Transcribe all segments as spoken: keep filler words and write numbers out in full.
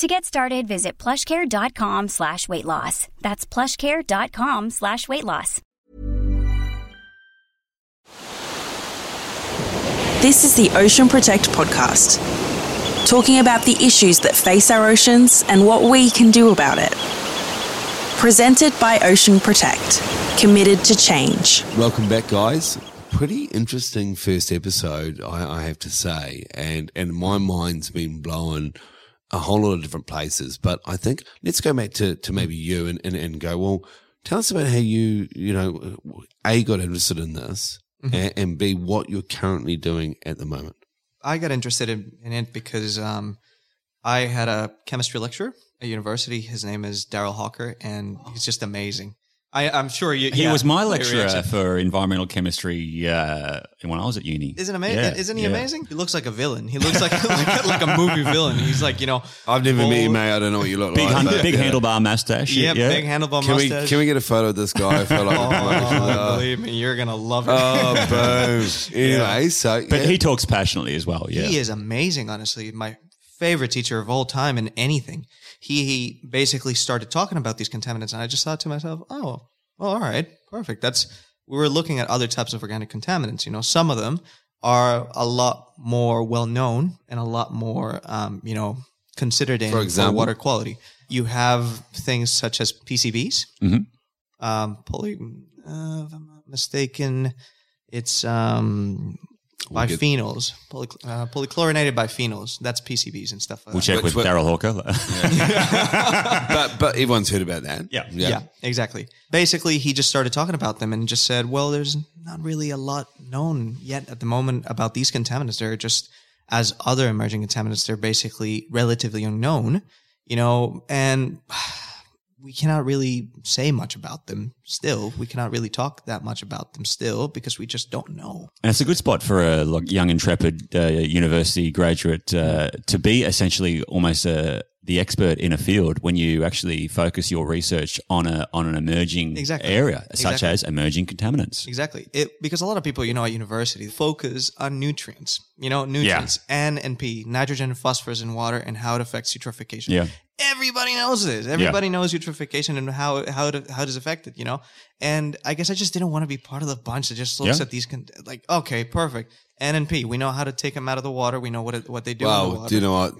To get started, visit plushcare.com slash weight loss. That's plushcare.com slash weight loss. This is the Ocean Protect podcast, talking about the issues that face our oceans and what we can do about it. Presented by Ocean Protect, committed to change. Welcome back, guys. Pretty interesting first episode, I, I have to say, and, and my mind's been blown a whole lot of different places. But I think let's go back to, to maybe you and, and, and go, well, tell us about how you, you know, A, got interested in this, mm-hmm. and, and B, what you're currently doing at the moment. I got interested in, in it because um, I had a chemistry lecturer at university. His name is Darryl Hawker, and he's just amazing. I, I'm sure you, he yeah, was my lecturer for environmental chemistry uh, when I was at uni. Isn't amazing? Yeah, Isn't he yeah. amazing? He looks like a villain. He looks like like, like a movie villain. He's like, you know, I've never old, met you, mate. I don't know what you look big like. Hun- but, big yeah. handlebar mustache. Yep, yeah, big handlebar can mustache. We, can we get a photo of this guy? For like oh, believe me, you're gonna love it. Oh, boom. Anyway, yeah. so yeah. but he talks passionately as well. Yeah, he is amazing. Honestly, my favorite teacher of all time in anything. He, he basically started talking about these contaminants, and I just thought to myself, oh, well, all right, perfect. That's we were looking at other types of organic contaminants. You know, some of them are a lot more well-known and a lot more, um, you know, considered in for example, water quality. You have things such as P C Bs. Mm-hmm. Um, poly, uh, if I'm not mistaken, it's um, We'll biphenyls, poly, uh, polychlorinated biphenyls. That's P C Bs and stuff like we'll that. We'll check Which, with Darryl Hawker. Yeah. but but everyone's heard about that. Yeah. yeah. Yeah, exactly. Basically, he just started talking about them and just said, well, there's not really a lot known yet at the moment about these contaminants. They're just, as other emerging contaminants, they're basically relatively unknown, you know, and we cannot really say much about them still. We cannot really talk that much about them still because we just don't know. And it's a good spot for a young, intrepid uh, university graduate uh, to be essentially almost a, the expert in a field when you actually focus your research on a on an emerging exactly. area, such exactly. as emerging contaminants. Exactly. It, because a lot of people, you know, at university focus on nutrients, you know, nutrients, yeah. N and P, nitrogen, phosphorus, and water, and how it affects eutrophication. Yeah. Everybody knows this. Everybody yeah. knows eutrophication and how how it, how it is affected, you know? And I guess I just didn't want to be part of the bunch that just looks yeah. at these, con- like, okay, perfect. N and P, we know how to take them out of the water. We know what it, what they do well, in the water. Do you know what?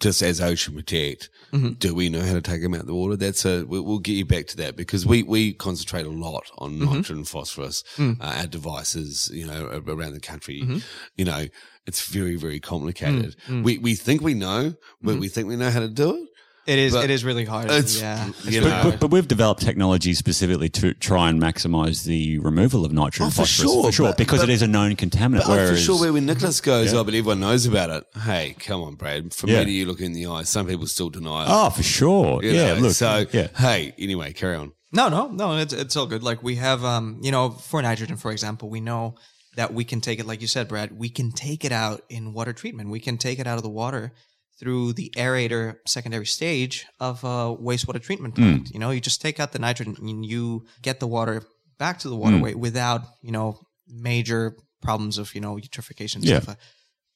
Just as Ocean Protect, mm-hmm. do we know how to take them out of the water? That's a, we'll get you back to that because we, we concentrate a lot on mm-hmm. nitrogen and phosphorus, mm-hmm. uh, our devices, you know, around the country, mm-hmm. you know. It's very, very complicated. Mm, mm. We we think we know, but mm. we think we know how to do it. It is it is really hard. It's, yeah, it's really but, hard. But, but we've developed technology specifically to try and maximise the removal of nitrogen oh, and phosphorus. For sure, for sure but, because but, it is a known contaminant. But whereas, oh, for sure, where Nicholas goes, yeah. oh, but everyone knows about it. Hey, come on, Brad. From yeah. me to you, look in the eye. Some people still deny it. Oh, for sure. You yeah, know, look. So, yeah. hey, anyway, carry on. No, no, no, it's, it's all good. Like we have, um, you know, for nitrogen, for example, we know that we can take it, like you said, Brad, we can take it out in water treatment. We can take it out of the water through the aerator secondary stage of a wastewater treatment plant. Mm. You know, you just take out the nitrogen and you get the water back to the waterway mm. without, you know, major problems of, you know, eutrophication and yeah. stuff.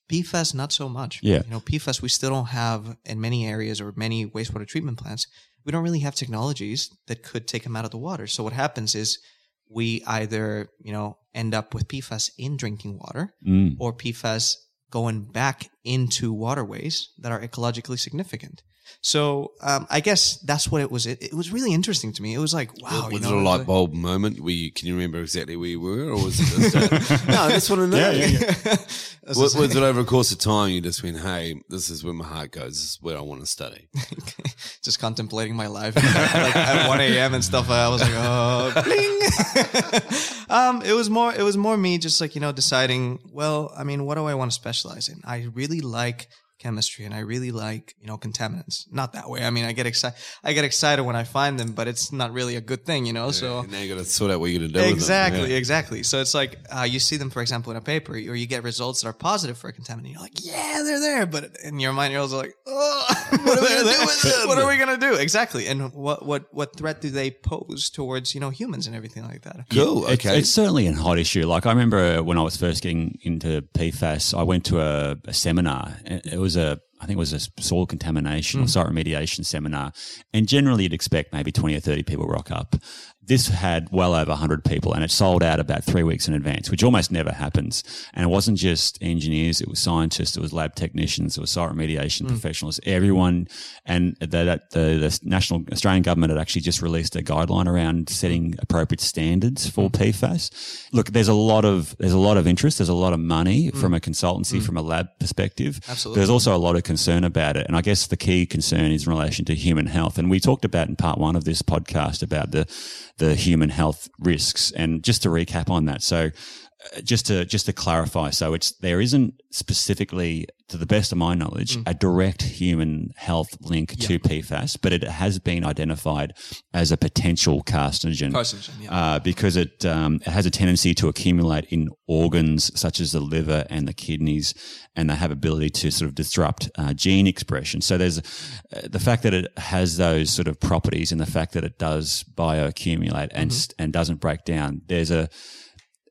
P F A S, not so much. Yeah. You know, P F A S, we still don't have in many areas or many wastewater treatment plants. We don't really have technologies that could take them out of the water. So what happens is we either, you know, end up with P F A S in drinking water mm. or P F A S going back into waterways that are ecologically significant. So um, I guess that's what it was. It, it was really interesting to me. It was like, wow. Was, was you know, it a light bulb like, moment? Where you, can you remember exactly where you were? Or was it just no, that's what I know. Yeah, yeah, yeah. was, was it over a course of time you just went, hey, this is where my heart goes. This is where I want to study. Just contemplating my life like, at one a.m. and stuff. I was like, oh, bling. um, it was more, it was more me just like, you know, deciding, well, I mean, what do I want to specialize in? I really like chemistry and I really like, you know, contaminants. Not that way. I mean, I get excited. I get excited when I find them, but it's not really a good thing, you know? Yeah, so now you got to sort out what you're going to do. Exactly. With them. Yeah. Exactly. So it's like, uh, you see them, for example, in a paper, or you get results that are positive for a contaminant. You're like, yeah, they're there. But in your mind, you're also like, oh, what are we going to do with them? What are we going to do? Exactly. And what, what, what threat do they pose towards, you know, humans and everything like that? Cool. Okay. It's, it's certainly a hot issue. Like I remember when I was first getting into P FAS, I went to a, a seminar and it was was a, I think it was a soil contamination mm. or site remediation seminar, and generally you'd expect maybe twenty or thirty people rock up. This had well over one hundred people, and it sold out about three weeks in advance, which almost never happens. And it wasn't just engineers, it was scientists, it was lab technicians, it was site remediation mm. professionals, everyone. And the, the, the, the national Australian government had actually just released a guideline around setting appropriate standards for P FAS. Look, there's a lot of there's a lot of interest, there's a lot of money mm. from a consultancy, mm. from a lab perspective. Absolutely. There's also a lot of concern about it, and I guess the key concern is in relation to human health. And we talked about in part one of this podcast about the the human health risks. And just to recap on that, so just to just to clarify, so it's there isn't specifically, to the best of my knowledge, mm. a direct human health link yeah. to P FAS, but it has been identified as a potential carcinogen, carcinogen yeah. uh, because it, um, it has a tendency to accumulate in organs such as the liver and the kidneys, and they have ability to sort of disrupt uh, gene expression. So there's uh, the fact that it has those sort of properties and the fact that it does bioaccumulate and mm-hmm. and doesn't break down. There's a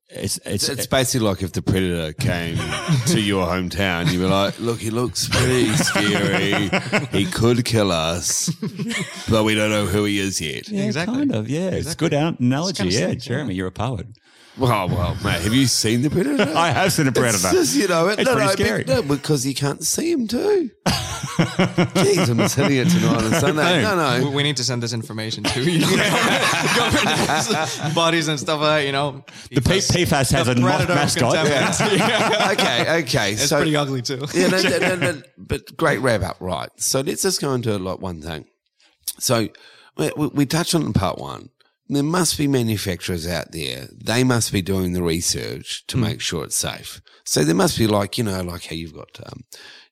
It's, it's it's basically like if the predator came to your hometown, you'd be like, look, he looks pretty scary. He could kill us, but we don't know who he is yet. Yeah, exactly. Kind of, yeah. Exactly. It's a good analogy. It's kind of yeah, sense, Jeremy, yeah. You're a poet. Well, well, mate, have you seen the predator? I have seen a predator. It's just, you know, it, it's no, pretty no, scary. But, no, because you can't see him too. Jeez, I'm just hitting it tonight on Sunday. No, no. no. We, we need to send this information to you. Bodies and stuff like that, you know. The P FAS has a mascot. Yeah. okay, okay. It's so, pretty ugly too. yeah, no, no, no, no, but great wrap up, right. So let's just go into like one thing. So we, we, we touched on it in part one. There must be manufacturers out there. They must be doing the research to mm. make sure it's safe. So there must be like, you know, like how you've got, um,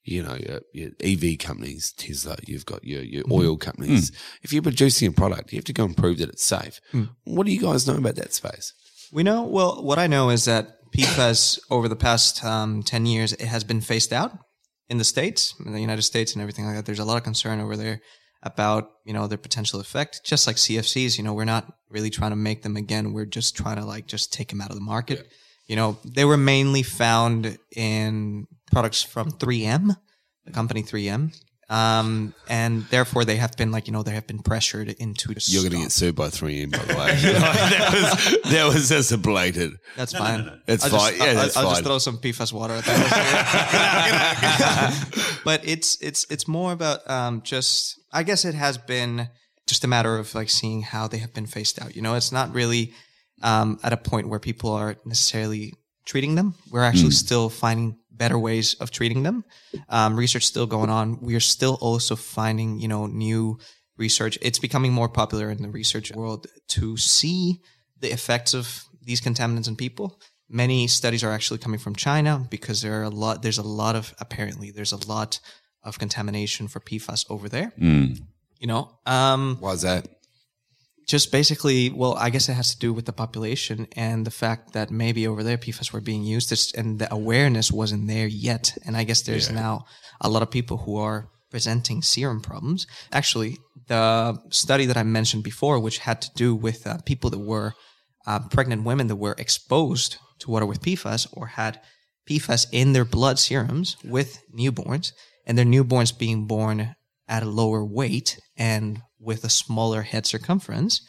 you know, your, your E V companies, Tesla, you've got your, your oil companies. Mm. If you're producing a product, you have to go and prove that it's safe. Mm. What do you guys know about that space? We know, well, what I know is that P FAS over the past um, ten years, it has been phased out in the States, in the United States and everything like that. There's a lot of concern over there about, you know, their potential effect, just like C F Cs. You know, we're not really trying to make them again. We're just trying to like just take them out of the market. Yeah. You know, they were mainly found in products from three M, the company three M, um, and therefore they have been like, you know, they have been pressured into. You're going to get sued by three M, by the way. that, was, that was just a blatant. That's no, fine. No, no, no. It's I'll fine. Just, yeah, I'll, that's I'll fine. just throw some P FAS water at that. But it's it's it's more about um, just. I guess it has been just a matter of like seeing how they have been phased out. You know, it's not really um, at a point where people are necessarily treating them. We're actually mm. still finding better ways of treating them. Um, research still going on. We are still also finding, you know, new research. It's becoming more popular in the research world to see the effects of these contaminants in people. Many studies are actually coming from China because there are a lot, there's a lot of, apparently there's a lot of contamination for P FAS over there, mm. you know. Um, Why is that? Just basically, well, I guess it has to do with the population and the fact that maybe over there P FAS were being used and the awareness wasn't there yet. And I guess there's yeah. now a lot of people who are presenting serum problems. Actually, the study that I mentioned before, which had to do with uh, people that were uh, pregnant women that were exposed to water with P FAS or had P FAS in their blood serums with newborns, and their newborns being born at a lower weight and with a smaller head circumference,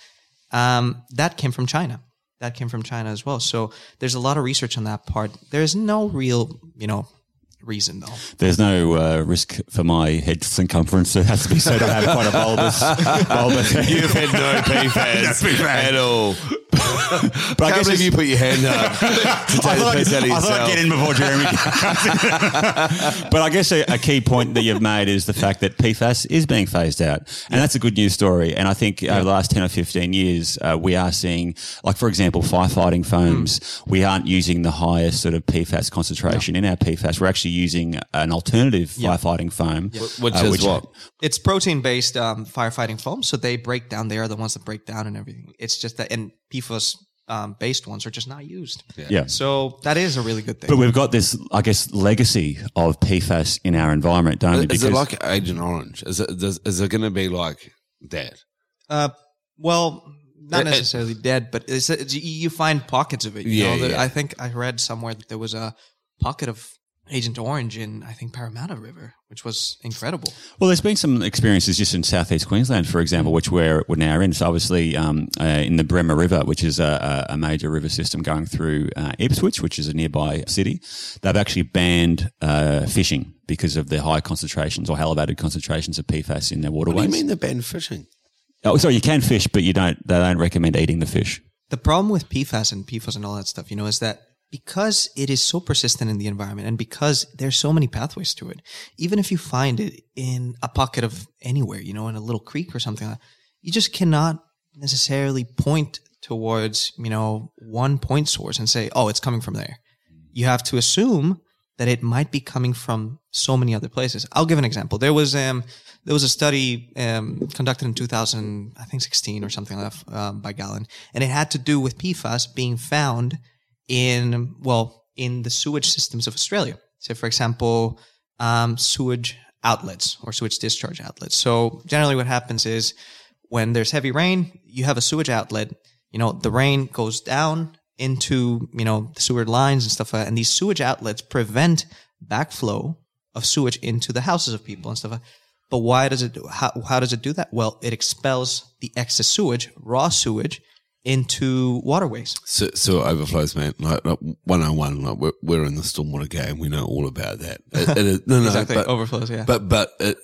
um, that came from China. That came from China as well. So there's a lot of research on that part. There's no real, you know, reason, though. There's no uh, risk for my head circumference. It has to be said I have quite a bulbous, bulbous head. You've had no P FAS at all. But I guess if you put your hand up to take I the piss out of yourself. I thought I'd get in before Jeremy. But I guess a, a key point that you've made is the fact that P FAS is being phased out. And yeah. that's a good news story. And I think yeah. over the last ten or fifteen years, uh, we are seeing, like, for example, firefighting foams. Mm. We aren't using the highest sort of P FAS concentration no. in our P FAS. We're actually using an alternative yeah. firefighting foam. Yeah. Which uh, is which what? It's protein-based um, firefighting foam. So they break down. They are the ones that break down and everything. It's just that – and P FAS um, based ones are just not used. Yeah. yeah. So that is a really good thing. But we've got this, I guess, legacy of P FAS in our environment, don't we? Is because it like Agent Orange? Is it, does, is it going to be like that? Uh, well, not it, necessarily it, dead, but it's, it's, you find pockets of it. You yeah, know, yeah. I think I read somewhere that there was a pocket of Agent Orange in, I think, Parramatta River, which was incredible. Well, there's been some experiences just in southeast Queensland, for example, which we're, we're now in. So obviously um, uh, in the Bremer River, which is a, a major river system going through uh, Ipswich, which is a nearby city, they've actually banned uh, fishing because of the high concentrations or elevated concentrations of P FAS in their waterways. What do you mean they banned fishing? Oh, sorry, you can fish, but you don't. They don't recommend eating the fish. The problem with P FAS and P FOS and all that stuff, you know, is that because it is so persistent in the environment and because there's so many pathways to it, even if you find it in a pocket of anywhere, you know, in a little creek or something like that, you just cannot necessarily point towards, you know, one point source and say, oh, it's coming from there. You have to assume that it might be coming from so many other places. I'll give an example. There was um there was a study um conducted in two thousand, I think sixteen or something like that, um, by Gallen, and it had to do with P FAS being found in, well, in the sewage systems of Australia. So, for example, um, sewage outlets or sewage discharge outlets. So generally what happens is when there's heavy rain, you have a sewage outlet, you know, the rain goes down into, you know, the sewer lines and stuff like that. And these sewage outlets prevent backflow of sewage into the houses of people and stuff like that. But why does it, do, how, how does it do that? Well, it expels the excess sewage, raw sewage, into waterways. So, so it overflows, man. Like, like one oh one, like we're, we're in the stormwater game. We know all about that. It, it is, no, no, exactly. But, overflows, yeah. But, but it,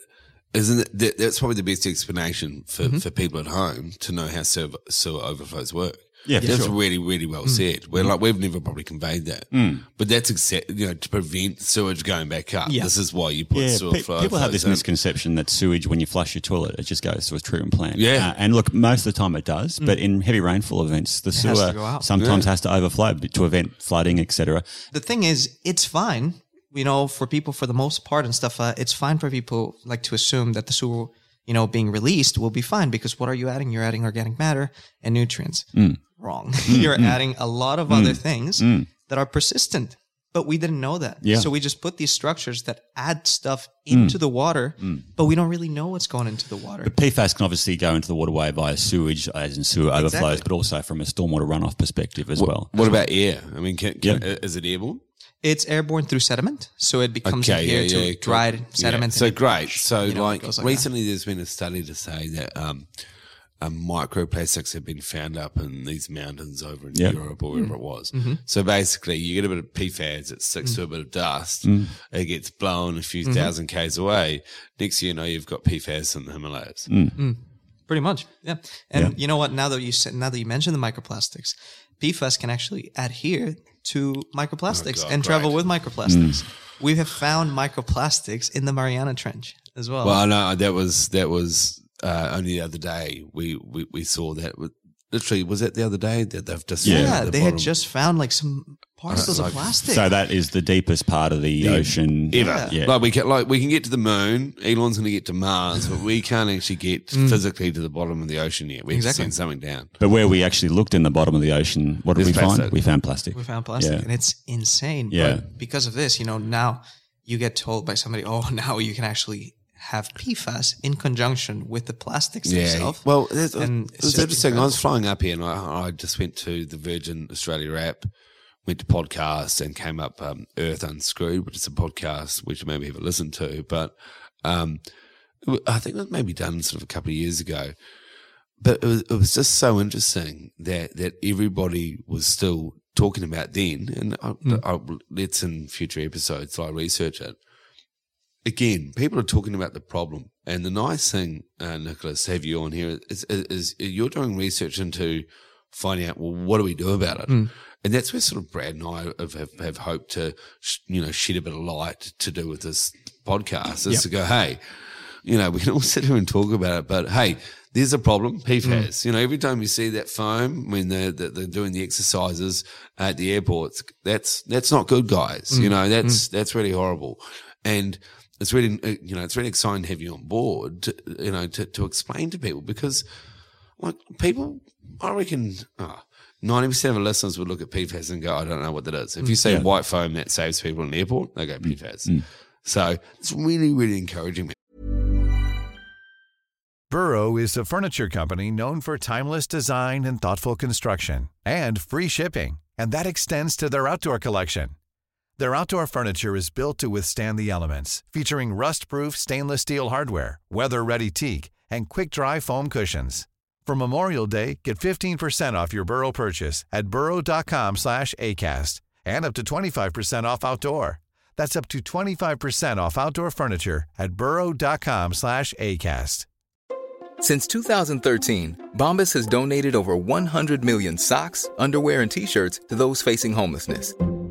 isn't it, that, that's probably the best explanation for, mm-hmm. for people at home to know how sewer, sewer overflows work. Yeah, yeah, that's sure. really, really well mm. said. We're mm. like we've never probably conveyed that, mm. but that's exact. You know, to prevent sewage going back up. Yeah. This is why you put yeah, sewer pe- flow. People have this in. misconception that sewage, when you flush your toilet, it just goes to a treatment plant. Yeah, uh, and look, most of the time it does, mm. but in heavy rainfall events, the it sewer sometimes yeah. has to overflow to prevent flooding, et cetera. The thing is, it's fine, you know, for people for the most part and stuff. Uh, it's fine for people like to assume that the sewer, you know, being released will be fine because what are you adding? You're adding organic matter and nutrients. Mm. Wrong. Mm, You're mm, adding a lot of mm, other things mm. that are persistent, but we didn't know that. Yeah. So we just put these structures that add stuff into mm. the water, mm. but we don't really know what's going into the water. But P FAS can obviously go into the waterway via sewage, as in sewer exactly. overflows, but also from a stormwater runoff perspective as what, well. What about air? I mean, can, can, yeah. is it airborne? It's airborne through sediment, so it becomes okay, adhered yeah, to yeah, dried cool. sediment. Yeah. So it, great. So you know, like, like recently that. There's been a study to say that um, um, microplastics have been found up in these mountains over in yep. Europe or wherever mm. it was. Mm-hmm. So basically you get a bit of P FAS, it sticks mm. to a bit of dust, mm. it gets blown a few mm-hmm. thousand k's away. Next thing you know, you've got P FAS in the Himalayas. Mm. Mm. Pretty much, yeah. And yeah. you know what, now that you said, now that you mentioned the microplastics, P FAS can actually adhere to microplastics oh God, and travel great. with microplastics. Mm. We have found microplastics in the Mariana Trench as well. Well, no, that was that was uh, only the other day we, we, we saw that. Literally, was that the other day that they've just yeah, yeah the they bottom. had just found like some parcels know, like, of plastic. So that is the deepest part of the yeah. ocean ever. Yeah. Yeah. Like we can like we can get to the moon. Elon's going to get to Mars, but we can't actually get mm. physically to the bottom of the ocean yet. We have exactly. to send something down. But where we actually looked in the bottom of the ocean, what did There's we plastic. find? We found plastic. We found plastic, yeah. and it's insane. Yeah, but because of this, you know, now you get told by somebody, oh, now you can actually have P FAS in conjunction with the plastics yeah. itself. Well, it's, and it's, it's interesting. Incredible. I was flying up here and I, I just went to the Virgin Australia app, went to podcasts and came up um, Earth Unscrewed, which is a podcast which you maybe haven't listened to, but um, I think it was maybe done sort of a couple of years ago. But it was, it was just so interesting that, that everybody was still talking about then, and I, mm. I, it's in future episodes, so I research it. Again, people are talking about the problem. And the nice thing, uh, Nicholas, to have you on here is, is, is you're doing research into finding out, well, what do we do about it? Mm. And that's where sort of Brad and I have, have, have hoped to, sh- you know, shed a bit of light to do with this podcast is yep. to go, hey, you know, we can all sit here and talk about it, but hey, there's a problem, P FAS. Mm. You know, every time you see that foam when they're, they're doing the exercises at the airports, that's that's not good, guys. Mm. You know, that's mm. that's really horrible. And it's really, you know, it's really exciting to have you on board, to, you know, to, to explain to people because, like, people, I reckon oh, ninety percent of our listeners would look at P FAS and go, I don't know what that is. If you say yeah. white foam that saves people in the airport, they go P FAS. Mm. So it's really, really encouraging me. Burrow is a furniture company known for timeless design and thoughtful construction, and free shipping, and that extends to their outdoor collection. Their outdoor furniture is built to withstand the elements, featuring rust-proof stainless steel hardware, weather-ready teak, and quick-dry foam cushions. For Memorial Day, get fifteen percent off your Burrow purchase at burrow.com slash acast, and up to twenty-five percent off outdoor. That's up to twenty-five percent off outdoor furniture at burrow.com slash acast. Since two thousand thirteen, Bombas has donated over one hundred million socks, underwear, and T-shirts to those facing homelessness.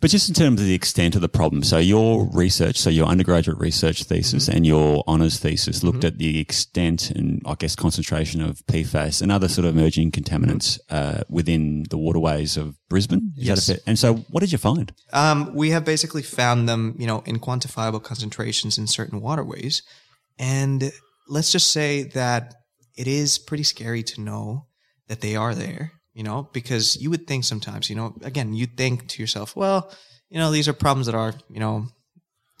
But just in terms of the extent of the problem, so your research, so your undergraduate research thesis mm-hmm. and your honours thesis looked mm-hmm. at the extent and, I guess, concentration of P FAS and other sort of emerging contaminants uh, within the waterways of Brisbane. Is yes. That a, and so what did you find? Um, we have basically found them, you know, in quantifiable concentrations in certain waterways. And let's just say that it is pretty scary to know that they are there. You know, because you would think sometimes, you know, again, you think to yourself, well, you know, these are problems that are, you know,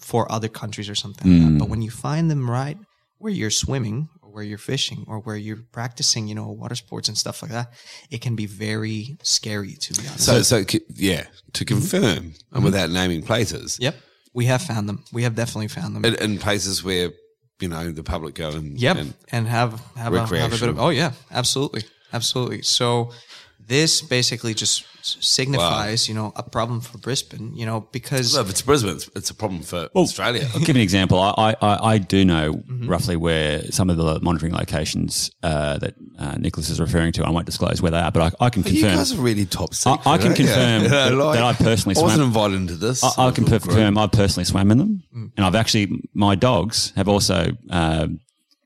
for other countries or something. Mm. Like that. But when you find them right where you're swimming or where you're fishing or where you're practicing, you know, water sports and stuff like that, it can be very scary, to be honest. So, so yeah, to confirm mm-hmm. and without naming places. Yep. We have found them. We have definitely found them. In, in places where, you know, the public go and. Yep. And, and have, have, a, have a bit of. Oh, yeah, absolutely. Absolutely. So this basically just signifies, wow. you know, a problem for Brisbane, you know, because... Well, if it's Brisbane, it's, it's a problem for well, Australia. I'll give you an example. I, I, I do know mm-hmm. roughly where some of the monitoring locations uh, that uh, Nicholas is referring to, I won't disclose where they are, but I, I can confirm... You guys are really top secret. I, I can confirm yeah. that, like, that I personally swam... I wasn't invited into this. I, I can confirm I personally swam in them, mm. and I've actually... My dogs have also... Uh,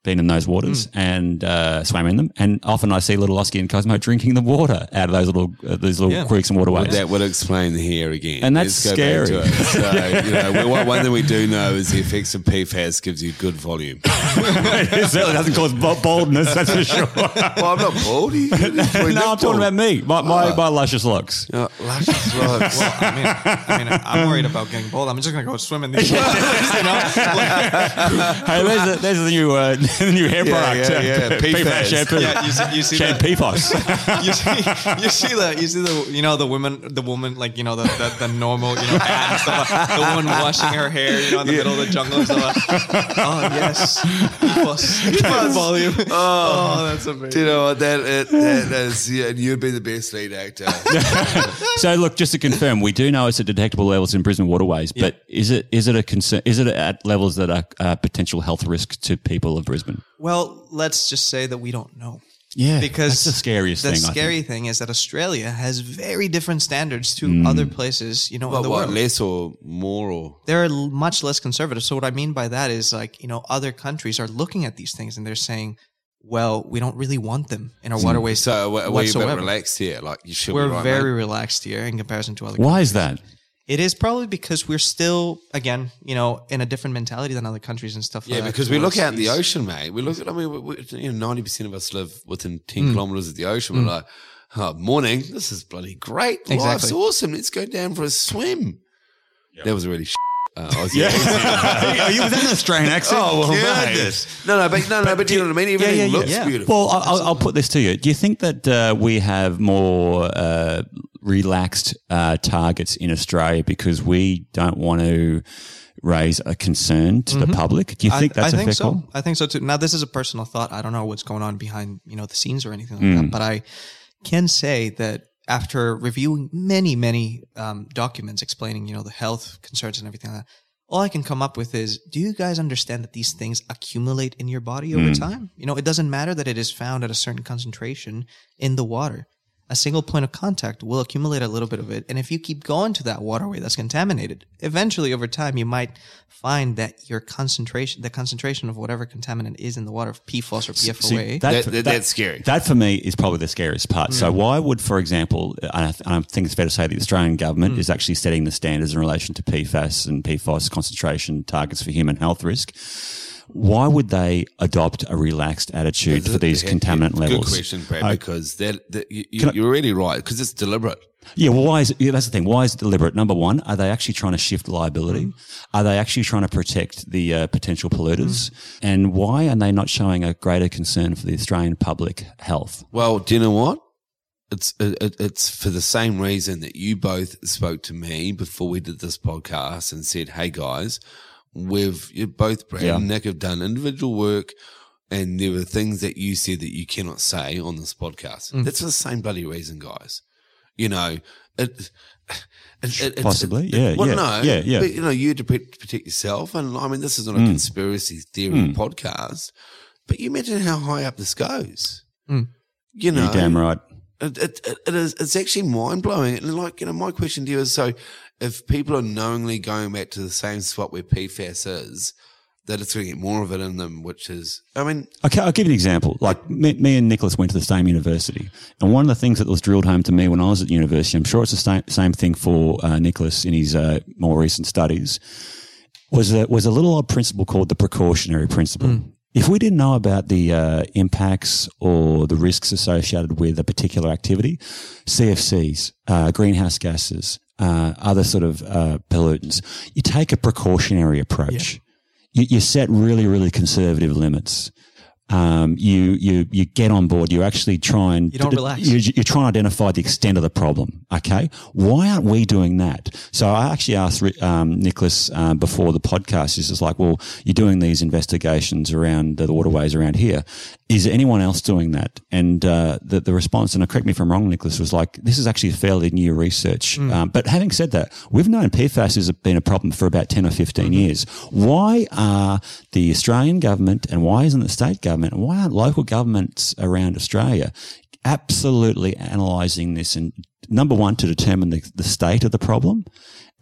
been in those waters mm. and uh, swam in them, and often I see little Oscar and Cosmo drinking the water out of those little uh, these little yeah. creeks and waterways. That would explain the hair again, and that's Let's scary. Go back to it. So, you know, one, one thing we do know is the effects of P FAS gives you good volume. It certainly doesn't cause baldness, that's for sure. Well, I'm not baldy. No, I'm bald. Talking about me. My my, oh. my luscious locks. Uh, luscious locks. Well, I mean, I mean, I'm worried about getting bald. I'm just going to go swim in these waters. You know? Hey, there's a, there's a new word. Uh, the new hair yeah, product, yeah, yeah. Uh, P FAS shampoo, yeah, you see, you see P FAS. you see, you see the, you see the, you know, the woman, the woman, like, you know, the the, the normal, you know, ad, the, the woman washing her hair, you know, in the yeah. middle of the jungle. Like, oh yes, P FAS volume. Oh, oh, that's amazing. Do you know what that, it, that is? Yeah, and you'd be the best lead actor. So look, just to confirm, we do know it's at detectable levels in Brisbane waterways, yeah. but is it is it a concern? Is it at levels that are uh, potential health risk to people of Brisbane? Well, let's just say that we don't know. Yeah, because that's the scariest the thing. The scary thing is that Australia has very different standards to mm. other places, you know, well, in the what, world. Less or more? Or they're much less conservative. So what I mean by that is, like, you know, other countries are looking at these things and they're saying, well, we don't really want them in our so, waterways So were whatsoever. You relaxed here? Like, you should We're be right, very mate. relaxed here in comparison to other countries. Why is that? It is probably because we're still, again, you know, in a different mentality than other countries and stuff like yeah, that. Yeah, because we look out in the ocean, mate. We look at, I mean, we, we, you know, ninety percent of us live within ten mm. kilometres of the ocean. Mm. We're like, oh, morning, this is bloody great. Exactly. Life's awesome. Let's go down for a swim. Yep. That was really shit. Uh, Aussie yeah. accent. Are you with an Australian accent? Oh, well, goodness. Mate. No, no, but, no, but, no, but do you know what I mean? Everything yeah, yeah, looks yeah. beautiful. Well, I'll, I'll put this to you. Do you think that uh, we have more uh, relaxed uh, targets in Australia because we don't want to raise a concern to mm-hmm. the public? Do you think I, that's I a think fair so. Call? I think so too. Now, this is a personal thought. I don't know what's going on behind you know the scenes or anything like mm. that, but I can say that after reviewing many, many um, documents explaining, you know, the health concerns and everything like that, all I can come up with is, do you guys understand that these things accumulate in your body over mm. time? You know, it doesn't matter that it is found at a certain concentration in the water. A single point of contact will accumulate a little bit of it. And if you keep going to that waterway that's contaminated, eventually over time, you might find that your concentration, the concentration of whatever contaminant is in the water, P F O S or P F O A. See, that, that, that, that's scary. That for me is probably the scariest part. Mm. So why would, for example, and I, th- I think it's fair to say the Australian government mm. is actually setting the standards in relation to P F A S and P F O S concentration targets for human health risk. Why would they adopt a relaxed attitude for these contaminant levels? Good question, Brad, because they're, they're, you, you're really right, because it's deliberate. Yeah, well, why is yeah, that's the thing. Why is it deliberate? Number one, are they actually trying to shift liability? Mm. Are they actually trying to protect the uh, potential polluters? Mm. And why are they not showing a greater concern for the Australian public health? Well, do you know what? It's it, it's for the same reason that you both spoke to me before we did this podcast and said, hey, guys, We've you both, Brad yeah. and Nick, have done individual work, and there were things that you said that you cannot say on this podcast. Mm. That's for the same bloody reason, guys. You know, it, it, it possibly, it, it, yeah, well, yeah, no, yeah, yeah. But you know, you had to protect yourself, and I mean, this is not a mm. conspiracy theory mm. podcast, but you imagine how high up this goes. Mm. You know, you're damn right. It, it, it is. It's actually mind blowing. And like you know, my question to you is so. If people are knowingly going back to the same spot where P F A S is, that it's going to get more of it in them, which is, I mean... Okay, I'll give you an example. Like me, me and Nicholas went to the same university, and one of the things that was drilled home to me when I was at university, I'm sure it's the same, same thing for uh, Nicholas in his uh, more recent studies, was a, was a little odd principle called the precautionary principle. Mm. If we didn't know about the uh, impacts or the risks associated with a particular activity, C F Cs, uh, greenhouse gases, Uh, other sort of uh, pollutants, you take a precautionary approach. Yeah. You, you set really, really conservative limits. Um, you you you get on board. You actually try and you don't d- relax. You, you try and identify the extent of the problem. Okay, why aren't we doing that? So I actually asked um, Nicholas um, before the podcast. He's just like, well, you're doing these investigations around the waterways around here. Is anyone else doing that? And uh, the, the response, and correct me if I'm wrong, Nicholas, was like, this is actually fairly new research. Mm. Um, but having said that, we've known P F A S has been a problem for about ten or fifteen mm-hmm. years. Why are the Australian government and why isn't the state government and why aren't local governments around Australia absolutely analysing this? And number one, to determine the, the state of the problem.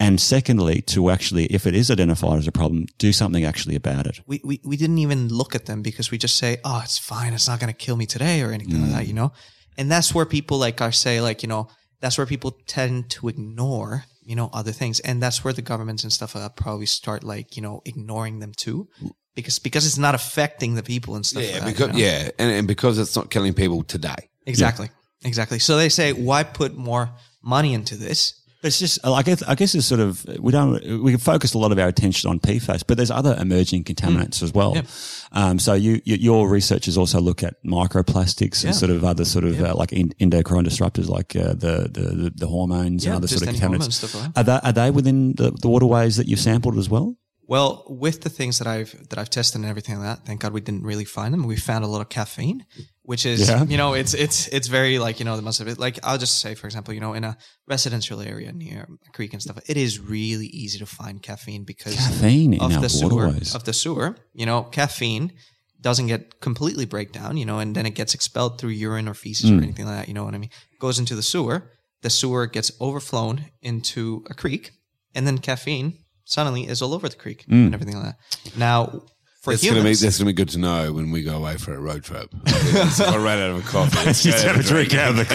And secondly, to actually, if it is identified as a problem, do something actually about it. We we, we didn't even look at them because we just say, oh, it's fine. It's not going to kill me today or anything mm. like that, you know. And that's where people like are say like, you know, that's where people tend to ignore, you know, other things. And that's where the governments and stuff uh, probably start like, you know, ignoring them too. Because because it's not affecting the people and stuff yeah, like that. Because, you know? Yeah, and, and because it's not killing people today. Exactly, yeah. exactly. So they say, why put more money into this? It's just, I guess, I guess it's sort of, we don't, we focus a lot of our attention on P F A S, but there's other emerging contaminants mm. as well. Yep. Um, so you, you, your researchers also look at microplastics yeah. and sort of other sort of yep. uh, like in, endocrine disruptors, like uh, the, the, the hormones yeah, and other sort of contaminants. Stuff, right? Are they, are they within the, the waterways that you've sampled as well? Well, with the things that I've, that I've tested and everything like that, thank God we didn't really find them. We found a lot of caffeine. Which is, yeah. you know, it's it's it's very like, you know, the most of it. Like I'll just say, for example, you know, in a residential area near a creek and stuff, it is really easy to find caffeine because caffeine of in the sewer waterways. of the sewer. You know, caffeine doesn't get completely break down, you know, and then it gets expelled through urine or feces mm. or anything like that. You know what I mean? Goes into the sewer. The sewer gets overflown into a creek, and then caffeine suddenly is all over the creek mm. and everything like that. Now. For that's going to be good to know when we go away for a road trip. I ran out of a coffee. You have a drink out of the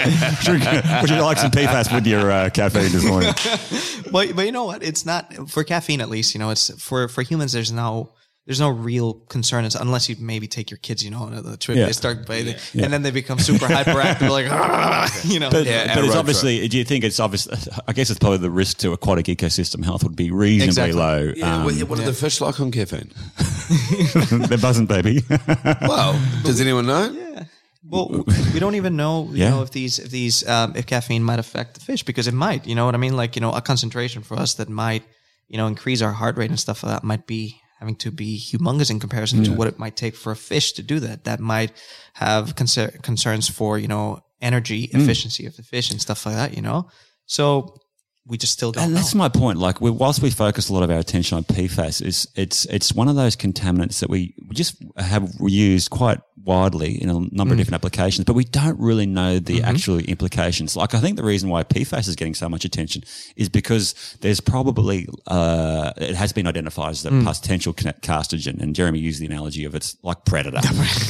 drink. Would you like some P F A S with your uh, caffeine this morning? but but you know what? It's not for caffeine at least. You know, it's for, for humans. There's no there's no real concern unless you maybe take your kids, you know, on the trip. Yeah. They start bathing, yeah. Yeah. and then they become super hyperactive, like, you know. But, yeah, but it's obviously, trip. do you think it's obvious? I guess it's probably the risk to aquatic ecosystem health would be reasonably exactly. low. Yeah, um, well, yeah, what yeah. are the fish like on caffeine? They're buzzing, baby. Well, does anyone know? Yeah. Well, we don't even know, you yeah. know, if these, if these, um, if caffeine might affect the fish, because it might, you know what I mean? Like, you know, a concentration for us that might, you know, increase our heart rate and stuff like that might be having to be humongous in comparison yeah. to what it might take for a fish to do that. That might have concer- concerns for, you know, energy efficiency mm. of the fish and stuff like that, you know? So we just still don't and know. And that's my point. Like, we, whilst we focus a lot of our attention on P FAS, is it's it's one of those contaminants that we just have used quite widely in a number mm. of different applications, but we don't really know the mm-hmm. actual implications. Like, I think the reason why P FAS is getting so much attention is because there's probably uh, it has been identified as a mm. potential carcinogen, and Jeremy used the analogy of it's like predator.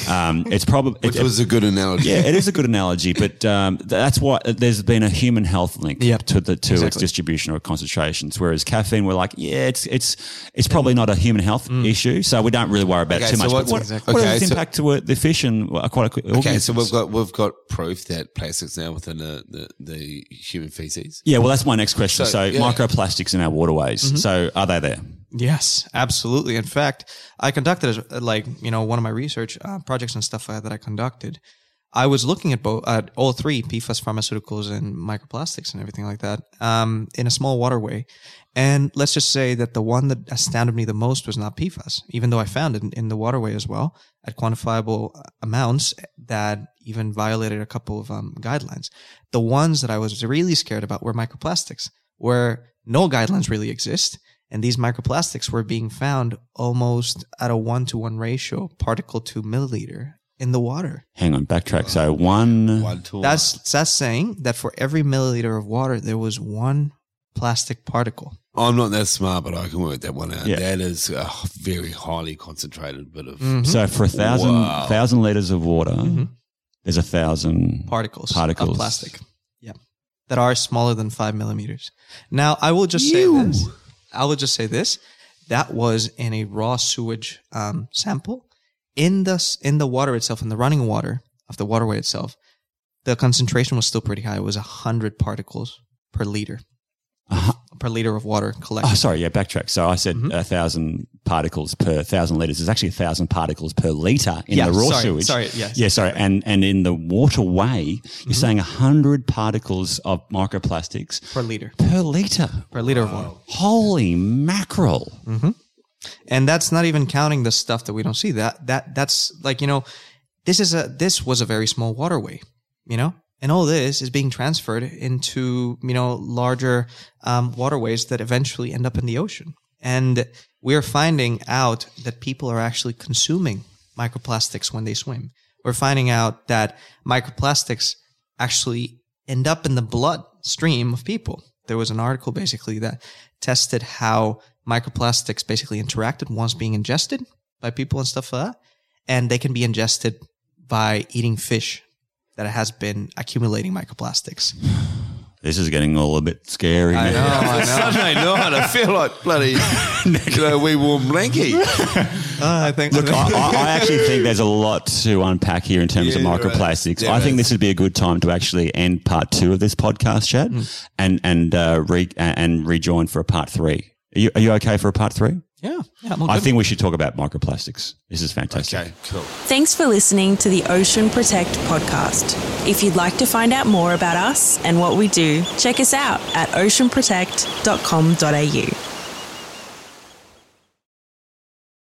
um, it's probably which it, was a good analogy. Yeah, it is a good analogy, but um, that's why there's been a human health link yep. to the to exactly. its distribution or concentrations, whereas caffeine, we're like, yeah, it's it's it's probably not a human health mm. issue, so we don't really worry about okay, it too so much. What's what, exactly? what okay, is its so impact to it, the fish and aquatic organisms? Okay, so we've got we've got proof that plastics now within the, the, the human feces. Yeah, well, that's my next question. So, so yeah. microplastics in our waterways. Mm-hmm. So are they there? Yes, absolutely. In fact, I conducted like you know one of my research uh, projects and stuff like that I conducted. I was looking at both at all three P FAS pharmaceuticals and microplastics and everything like that um, in a small waterway, and let's just say that the one that astounded me the most was not P FAS, even though I found it in, in the waterway as well at quantifiable amounts that even violated a couple of um, guidelines. The ones that I was really scared about were microplastics, where no guidelines really exist, and these microplastics were being found almost at a one-to-one ratio, particle to milliliter. In the water. Hang on, backtrack. So one, one tool. That's that's saying that for every milliliter of water, there was one plastic particle. I'm not that smart, but I can work that one out. Yeah. That is a very highly concentrated bit of. Mm-hmm. So for a thousand wow. thousand liters of water, mm-hmm. there's a thousand particles, particles of plastic. Yeah, that are smaller than five millimeters. Now I will just Ew. say this. I will just say this. That was in a raw sewage um, sample. In the in the water itself, in the running water of the waterway itself, the concentration was still pretty high. It was one hundred particles per liter, uh-huh. per liter of water collected. Oh, sorry, yeah, backtrack. So I said mm-hmm. one thousand particles per one thousand liters. It's actually one thousand particles per liter in yeah, the raw sorry, sewage. Sorry, yes. Yeah, sorry. And, and in the waterway, you're mm-hmm. saying one hundred particles of microplastics. Per liter. Per liter. Per liter wow. of water. Holy mackerel. Mm-hmm. And that's not even counting the stuff that we don't see. That that that's like, you know, this is a this was a very small waterway, you know, and all this is being transferred into, you know, larger um, waterways that eventually end up in the ocean. And we are finding out that people are actually consuming microplastics when they swim. We're finding out that microplastics actually end up in the bloodstream of people. There was an article basically that tested how microplastics basically interacted once being ingested by people and stuff like that. And they can be ingested by eating fish that has been accumulating microplastics. This is getting all a bit scary. I know, I know. Sunday night, I feel like bloody, you know, wee warm blankie. Uh, I think. Look, I, I actually think there's a lot to unpack here in terms yeah, of microplastics. Right. Yeah, I right. think this would be a good time to actually end part two of this podcast chat mm. and and uh, re, and rejoin for a part three. Are you, are you okay for a part three? Yeah. yeah I'm all I good. think we should talk about microplastics. This is fantastic. Okay, cool. Thanks for listening to the Ocean Protect podcast. If you'd like to find out more about us and what we do, check us out at ocean protect dot com dot a u.